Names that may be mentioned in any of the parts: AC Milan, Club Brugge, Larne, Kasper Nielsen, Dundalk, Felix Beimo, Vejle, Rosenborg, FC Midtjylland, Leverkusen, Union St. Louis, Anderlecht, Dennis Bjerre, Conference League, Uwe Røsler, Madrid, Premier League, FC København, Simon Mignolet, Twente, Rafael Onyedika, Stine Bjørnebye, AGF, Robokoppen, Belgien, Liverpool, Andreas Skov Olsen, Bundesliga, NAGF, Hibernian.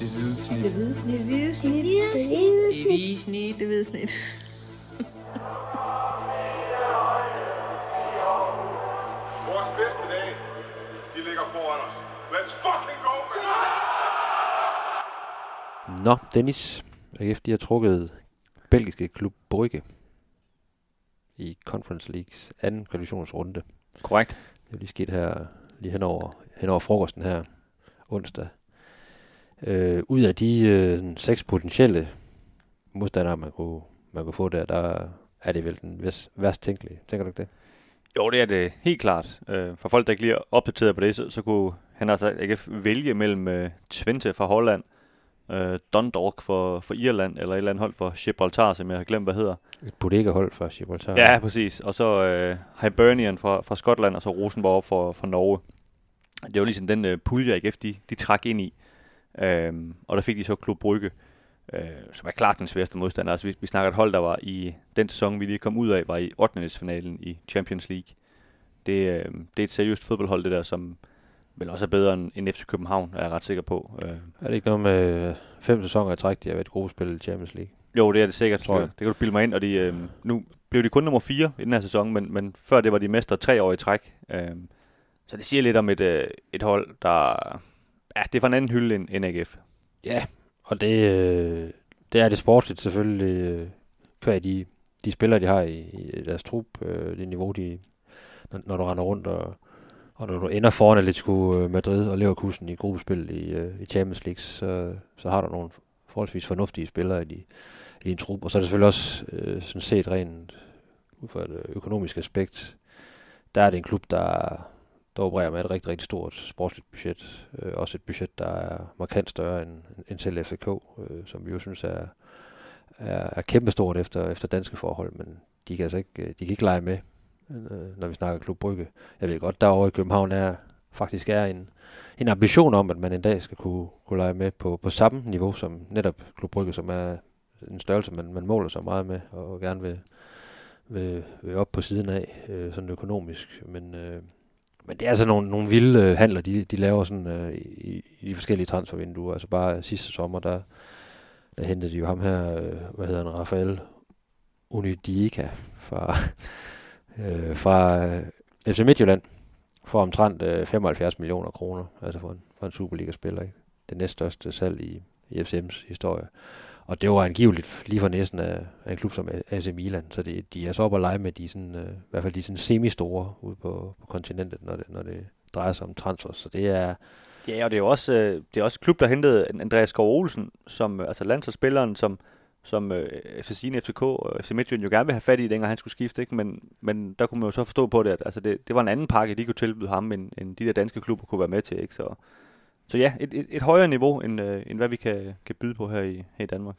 Det hvide snit. Det hvide snit. Det hvide snit. Det hvide snit. Det hvide snit. Vores bedste dage, de ligger foran os. Let's fucking go, man! Nå, Dennis. AGF, de har trukket belgiske Club Brugge i Conference Leagues anden kvalifikationsrunde. Korrekt. Det er lige sket her, lige henover frokosten her onsdag. Ud af de 6 potentielle modstandere, man kunne få der er det vel den værst tænkelige. Tænker du ikke det? Jo, det er det helt klart. For folk, der ikke lige er opdateret på det, så kunne han altså ikke vælge mellem Twente fra Holland, Dundalk for Irland, eller et eller andet hold for Gibraltar, som jeg har glemt, hvad hedder. Et bodegahold for Gibraltar. Ja, præcis. Og så Hibernian fra Skotland, og så Rosenborg fra Norge. Det var ligesom den pulje, AGF de trak ind i. Og der fik de så Club Brugge, som er klart den sværeste modstander. Altså, vi snakker et hold, der var i den sæson, vi lige kom ud af, var i 8-finalen i Champions League. Det er et seriøst fodboldhold, det der, som vel også er bedre end FC København, er jeg ret sikker på. Er det ikke noget med 5 sæsoner i træk, de har været gruppespillet i Champions League? Jo, det er det sikkert, tror jeg. Det kan du bilde mig ind. Og nu blev de kun nummer 4 i den her sæson, men før det var de mestre 3 år i træk. Så det siger lidt om et hold, der... Ja, det er fra en anden hylde end NAGF. Ja, og det er det sportsligt selvfølgelig, hver de spillere, de har i deres trup, det niveau, når du render rundt, og når du ender foran Atletico Madrid og Leverkusen i gruppespil i Champions League, så har du nogle forholdsvis fornuftige spillere i din trup. Og så er det selvfølgelig også sådan set rent ud fra et økonomisk aspekt, der er det en klub, der opererer med et rigtig, rigtig stort sportsligt budget. Også et budget, der er markant større end selv FCK, som vi jo synes er kæmpestort efter danske forhold, men de kan altså ikke lege med, når vi snakker Club Brugge. Jeg ved godt, derovre i København faktisk er en ambition om, at man en dag skal kunne lege med på samme niveau som netop Club Brugge, som er en størrelse, man måler sig meget med, og gerne vil op på siden af, sådan økonomisk, men det er altså nogle vilde handler, de laver sådan i de forskellige transfervinduer. Altså bare sidste sommer, der hentede de jo ham her, hvad hedder han, Rafael Onyedika fra FC Midtjylland for omtrent 75 millioner kroner, altså for en Superliga-spiller. Ikke? Det næststørste salg i FCM's historie. Og det var angiveligt lige for næsten af en klub som AC Milan, så de er så oppe at lege med i hvert fald de sådan semi-store ude på kontinentet, når det drejer sig om transfers. Så det er... Ja, og det er også klub, der hentede Andreas Skov Olsen, som altså landsholdsspilleren, som FCK og FC Midtjylland jo gerne vil have fat i, dengang han skulle skifte, ikke? Men der kunne man jo så forstå på det, at altså det var en anden pakke, de kunne tilbyde ham, end de der danske klubber kunne være med til, ikke? Så ja, et højere niveau, end hvad vi kan byde på her i Danmark.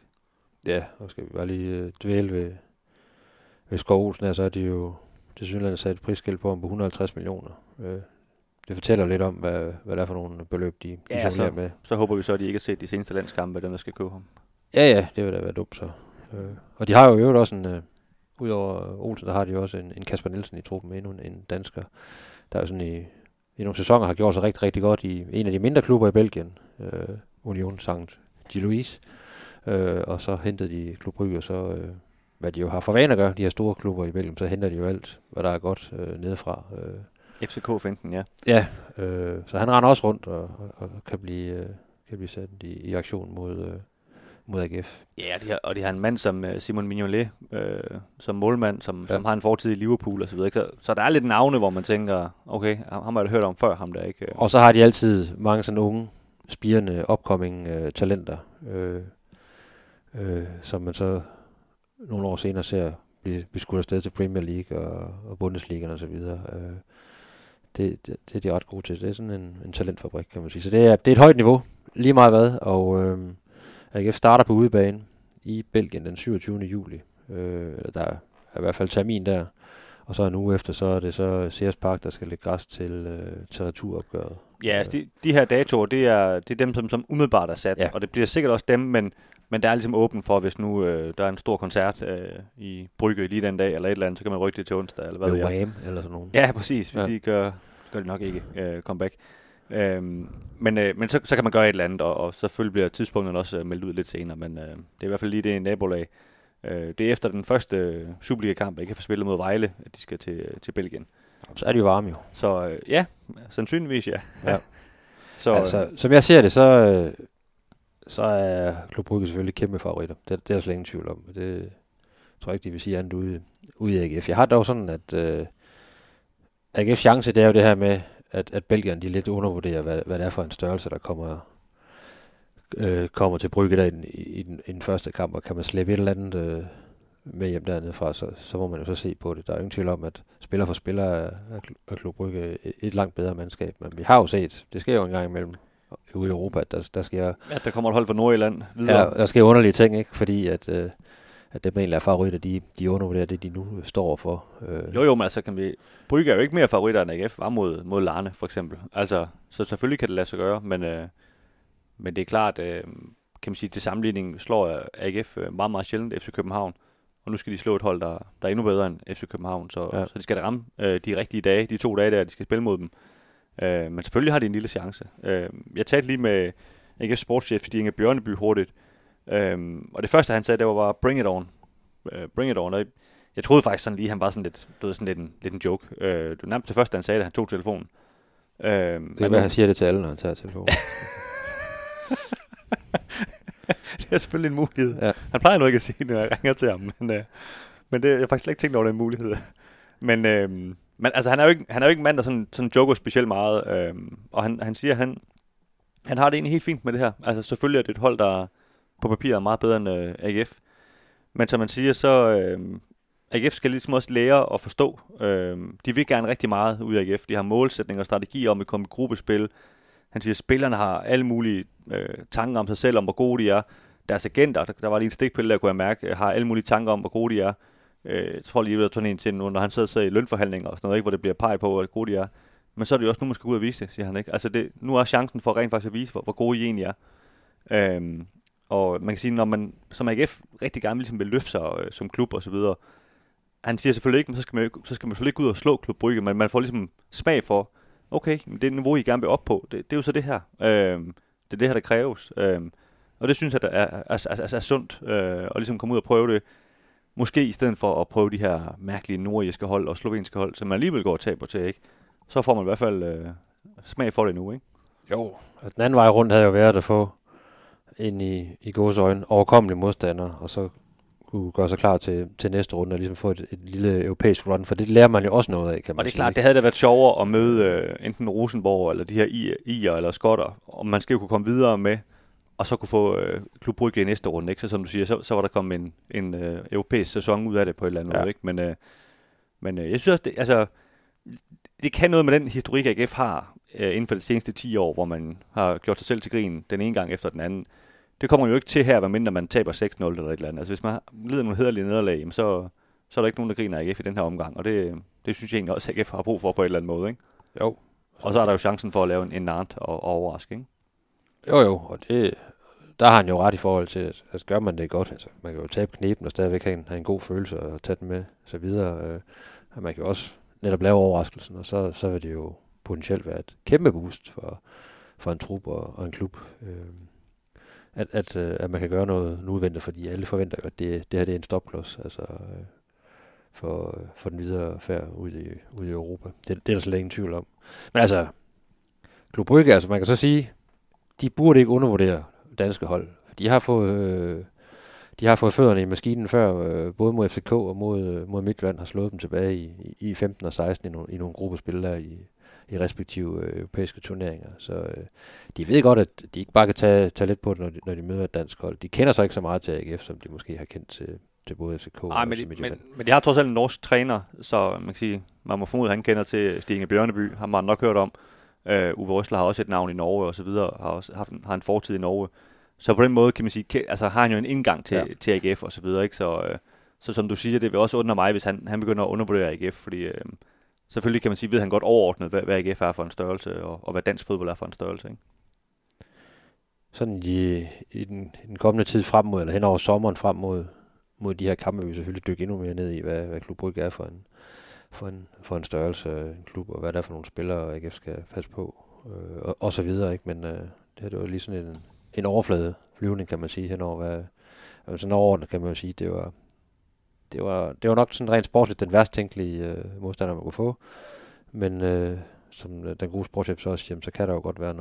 Ja, og skal vi bare lige dvæle ved Skov Olsen, så er de jo tilsyneladende sat et prisskilt på ham på 150 millioner. Det fortæller lidt om, hvad der er for nogle beløb, de jonglerer med. Så håber vi så, at de ikke har set de seneste landskampe, dem der skal købe ham. Ja, det vil da være dumt så. Og de har jo i øvrigt også udover Olsen, der har de også en Kasper Nielsen i truppen, endnu en dansker, der er jo sådan i nogle sæsoner har gjort sig rigtig, rigtig godt i en af de mindre klubber i Belgien, Union St. Louis, og så hentede de Club Brugge, og så, hvad de jo har for vane at gøre, de her store klubber i Belgien, så henter de jo alt, hvad der er godt nedefra. FCK-finten, ja. Ja, så han render også rundt og kan blive sat i aktion mod AGF. Ja, og de har en mand som Simon Mignolet, som målmand, som har en fortid i Liverpool og så videre. Så der er lidt navne, hvor man tænker, okay, ham har jeg hørt om før, ham der ikke. Og så har de altid mange sådan unge, spirende, upcoming talenter, som man så nogle år senere ser blive skudt afsted til Premier League og Bundesliga og så videre. Det er de ret gode til. Det er sådan en talentfabrik, kan man sige. Så det er et højt niveau, lige meget hvad, og... AGF starter på udebane i Belgien den 27. juli. Der er i hvert fald termin der. Og så en uge efter, så er det så Sears Park, der skal lægge græs til returopgøret. Ja, altså de her datoer, det er dem, som umiddelbart er sat. Ja. Og det bliver sikkert også dem, men der er ligesom åbent for, hvis nu der er en stor koncert i Brygge lige den dag, eller et eller andet, så kan man rykke det til onsdag, eller hvad ved jeg. Eller sådan nogen. Ja, præcis. Ja. De gør det nok ikke comeback. Men så kan man gøre et eller andet, og selvfølgelig bliver tidspunktet også meldt ud lidt senere, men det er i hvert fald lige det nabolag. Det er efter den første Superliga-kamp, ikke kan få spillet mod Vejle, at de skal til Belgien. Så er de jo varme jo. Så ja, sandsynligvis ja. Ja. Så, altså, som jeg ser det, så er Club Brugge selvfølgelig kæmpe favoritter. Det er der slet ingen tvivl om. Det tror jeg ikke, de vil sige andet ude i AGF. Jeg har dog sådan, at AGF's chance, det er jo det her med, at Belgierne de lidt undervurderer, hvad det er for en størrelse, der kommer til Brugge der i den første kamp, og kan man slæbe et eller andet med hjem dernede fra, så må man jo så se på det. Der er ingen tvivl om, at spiller for spiller er Club Brugge et langt bedre mandskab, men vi har jo set, det sker jo en gang imellem ude i Europa, at der sker... Ja, der kommer et hold fra Nordjylland videre. Ja, der sker underlige ting, ikke? Fordi at dem egentlig er favoritter, de undervurderer det, de nu står for. Jo, men altså kan vi... Brugge er jo ikke mere favoritter end AGF, var mod Larne, for eksempel. Altså, så selvfølgelig kan det lade sig gøre, men det er klart, kan man sige, til sammenligning slår AGF meget, meget sjældent FC København, og nu skal de slå et hold, der er endnu bedre end FC København, så de skal da ramme de rigtige dage, de 2 dage der, de skal spille mod dem. Men selvfølgelig har de en lille chance. Jeg talte lige med AGF sportschef, Stine Bjørnebye hurtigt, og det første, han sagde, det var bare, bring it on. Bring it on. Og jeg troede faktisk sådan lige, han var sådan lidt, du ved, sådan lidt en joke. Det var nærmest det første, han sagde, da han tog telefonen. Det er, hvad han siger det til alle, når han tager telefonen. Det er selvfølgelig en mulighed. Ja. Han plejer nu ikke at sige det, når jeg ringer til ham, men det, jeg har faktisk slet ikke tænkt over den mulighed. Men altså, han er jo ikke en mand, der sådan joker specielt meget, og han siger, han har det egentlig helt fint med det her. Altså, selvfølgelig er det et hold, der på papiret er meget bedre end AGF. Men som man siger, så AGF skal ligesom også lære at forstå. De vil gerne rigtig meget ud af AGF. De har målsætninger og strategier om at komme i gruppespil. Han siger, at spillerne har alle mulige tanker om sig selv, om hvor gode de er. Deres agenter, der var lige en stikpille, der kunne jeg mærke, har alle mulige tanker om, hvor gode de er. Jeg tror lige, at sådan en til nu, når han sidder i lønforhandlinger og sådan noget, ikke, hvor det bliver peget på, hvor gode de er. Men så er det jo også nu, man skal gå ud og vise det, siger han. Ikke? Altså det, nu er chancen for rent faktisk at vise, hvor gode I egentlig er. Og man kan sige, når man som AGF rigtig gerne ligesom vil løfte sig som klub og så videre. Han siger selvfølgelig ikke, men så skal man selvfølgelig ikke ud og slå Club Brugge, men man får ligesom smag for, okay, det er niveau, I gerne vil op på. Det er jo så det her. Det er det her, der kræves. Og det synes jeg, der er sundt at ligesom komme ud og prøve det. Måske i stedet for at prøve de her mærkelige nordiske hold og slovenske hold, som man alligevel går og taber til, ikke? Så får man i hvert fald smag for det nu, ikke? Jo, den anden vej rundt havde jo været at få ind i gåseøjne overkommelige modstandere, og så kunne gøre sig klar til næste runde og ligesom få et lille europæisk run, for det lærer man jo også noget af, kan man sige. Og det er sige, klart, ikke? Det havde da været sjovere at møde enten Rosenborg eller de her IR eller skotter, og man skal jo kunne komme videre med, og så kunne få Club Brugge i næste runde, ikke? Så som du siger, så var der kommet en europæisk sæson ud af det på et eller andet måde, ikke? Men jeg synes også, det kan noget med den historik, AGF har inden for de seneste 10 år, hvor man har gjort sig selv til grin den ene gang efter den anden. Det kommer jo ikke til her, hvad mindre man taber 6-0 eller et eller andet. Altså hvis man lider nogle hederlige nederlag, så er der ikke nogen, der griner AGF i den her omgang. Og det synes jeg egentlig også, at AGF har brug for på en eller anden måde, ikke? Jo. Og så er der jo chancen for at lave en nart og overraskning. Jo, og der har han jo ret i forhold til, at gør man det godt. Altså, man kan jo tabe knepen og stadigvæk have en god følelse og tage den med, så videre. Og man kan jo også netop lave overraskelsen, og så vil det jo potentielt være et kæmpe boost for en trup og en klub. At man kan gøre noget uventet, fordi alle forventer jo, at det her det er en stopklods altså, for den videre færd ude i Europa. Det er der slet ingen tvivl om. Men altså, Club Brugge, altså man kan så sige, de burde ikke undervurdere danske hold. De har fået fødderne i maskinen før, både mod FCK og mod Midtjylland har slået dem tilbage i 15 og 16 i nogle gruppespillere i respektive europæiske turneringer. Så de ved godt, at de ikke bare kan tage lidt på det, når de møder et dansk hold. De kender sig ikke så meget til AGF, som de måske har kendt til både FCK og Midtjylland. Men de har trods alt en norsk træner, så man kan sige, man må formode, at han kender til Stine Bjørnebye, har man nok hørt om. Uwe Røsler har også et navn i Norge og så videre, har også har en fortid i Norge. Så på den måde kan man sige, altså har han jo en indgang til AGF og så videre, ikke? Så som du siger, det vil også undre mig, hvis han begynder at undervurdere AGF, fordi selvfølgelig kan man sige, ved han godt overordnet, hvad AGF er for en størrelse, og hvad dansk fodbold er for en størrelse, ikke? Sådan i den kommende tid frem mod, eller hen over sommeren frem mod de her kampe, vil vi selvfølgelig dykke endnu mere ned i, hvad Club Brugge er for en størrelse, en klub, og hvad der er for nogle spillere, AGF skal passe på. og så videre, ikke? Men det her, det var lige sådan en overflade flyvning, kan man sige, henover, hvad, sådan overordnet kan man jo sige, det var nok sådan rent sportsligt den værst tænkelige modstander, man kunne få, men som den gode sportschef så også, jamen, så kan der jo godt være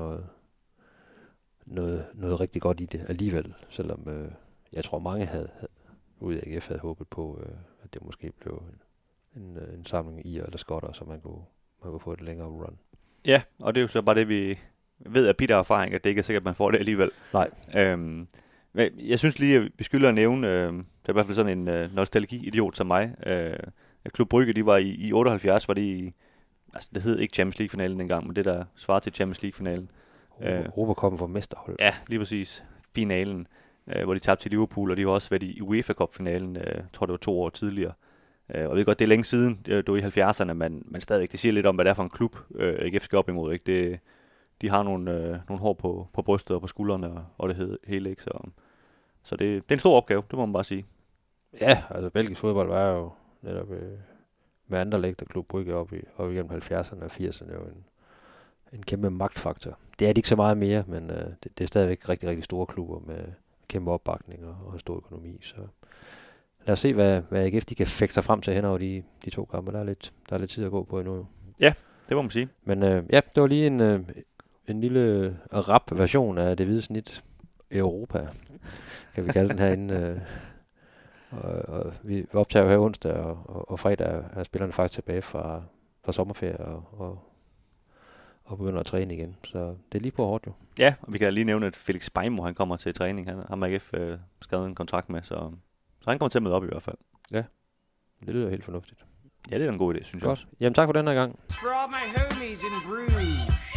noget rigtig godt i det alligevel, selvom jeg tror mange havde ude i AGF havde håbet på, at det måske blev en samling i eller skotter, så man kunne få et længere run. Ja, og det er jo så bare det, vi ved af bitter erfaring, at det ikke er sikkert, at man får det alligevel. Nej. Jeg synes lige, at vi skylder at nævne, det er i hvert fald sådan en nostalgi-idiot som mig, at Club Brugge, de var i 78, var de i, altså det hed ikke Champions League-finalen dengang, men det der svarer til Champions League-finalen. Robokoppen for mesterhold. Ja, lige præcis. Finalen, hvor de tabte til Liverpool, og de har også været i UEFA-cup-finalen, tror det var 2 år tidligere. Og jeg ved godt, det er længe siden, det var i 70'erne, men stadigvæk, det siger lidt om, hvad det er for en klub, AGF skal op imod, ikke? De har nogle hår på brystet og på skuldrene, og det hele, ikke? Så det er en stor opgave, det må man bare sige. Ja, altså belgisk fodbold var jo netop med Anderlecht og Club Brugge op igennem 70'erne og 80'erne, jo en kæmpe magtfaktor. Det er det ikke så meget mere, men det er stadigvæk rigtig, rigtig store klubber med kæmpe opbakninger og stor økonomi, så... Lad os se, hvad AGF de kan fægte sig frem til hen over de 2 kampe. Der er lidt tid at gå på endnu. Ja, det må man sige. Men ja, det var lige en lille rap-version af det hvide snit Europa, kan vi kalde den herinde. Og vi optager her onsdag, og fredag er spillerne faktisk tilbage fra sommerferie og begynder at træne igen. Så det er lige på hårdt jo. Ja, og vi kan lige nævne, at Felix Beimo, han kommer til træning. Han har AGF skrevet en kontrakt med, så... Så han kommer til at møde op i hvert fald. Ja, det lyder helt fornuftigt. Ja, det er en god idé, synes jeg. Godt. Jamen tak for den her gang.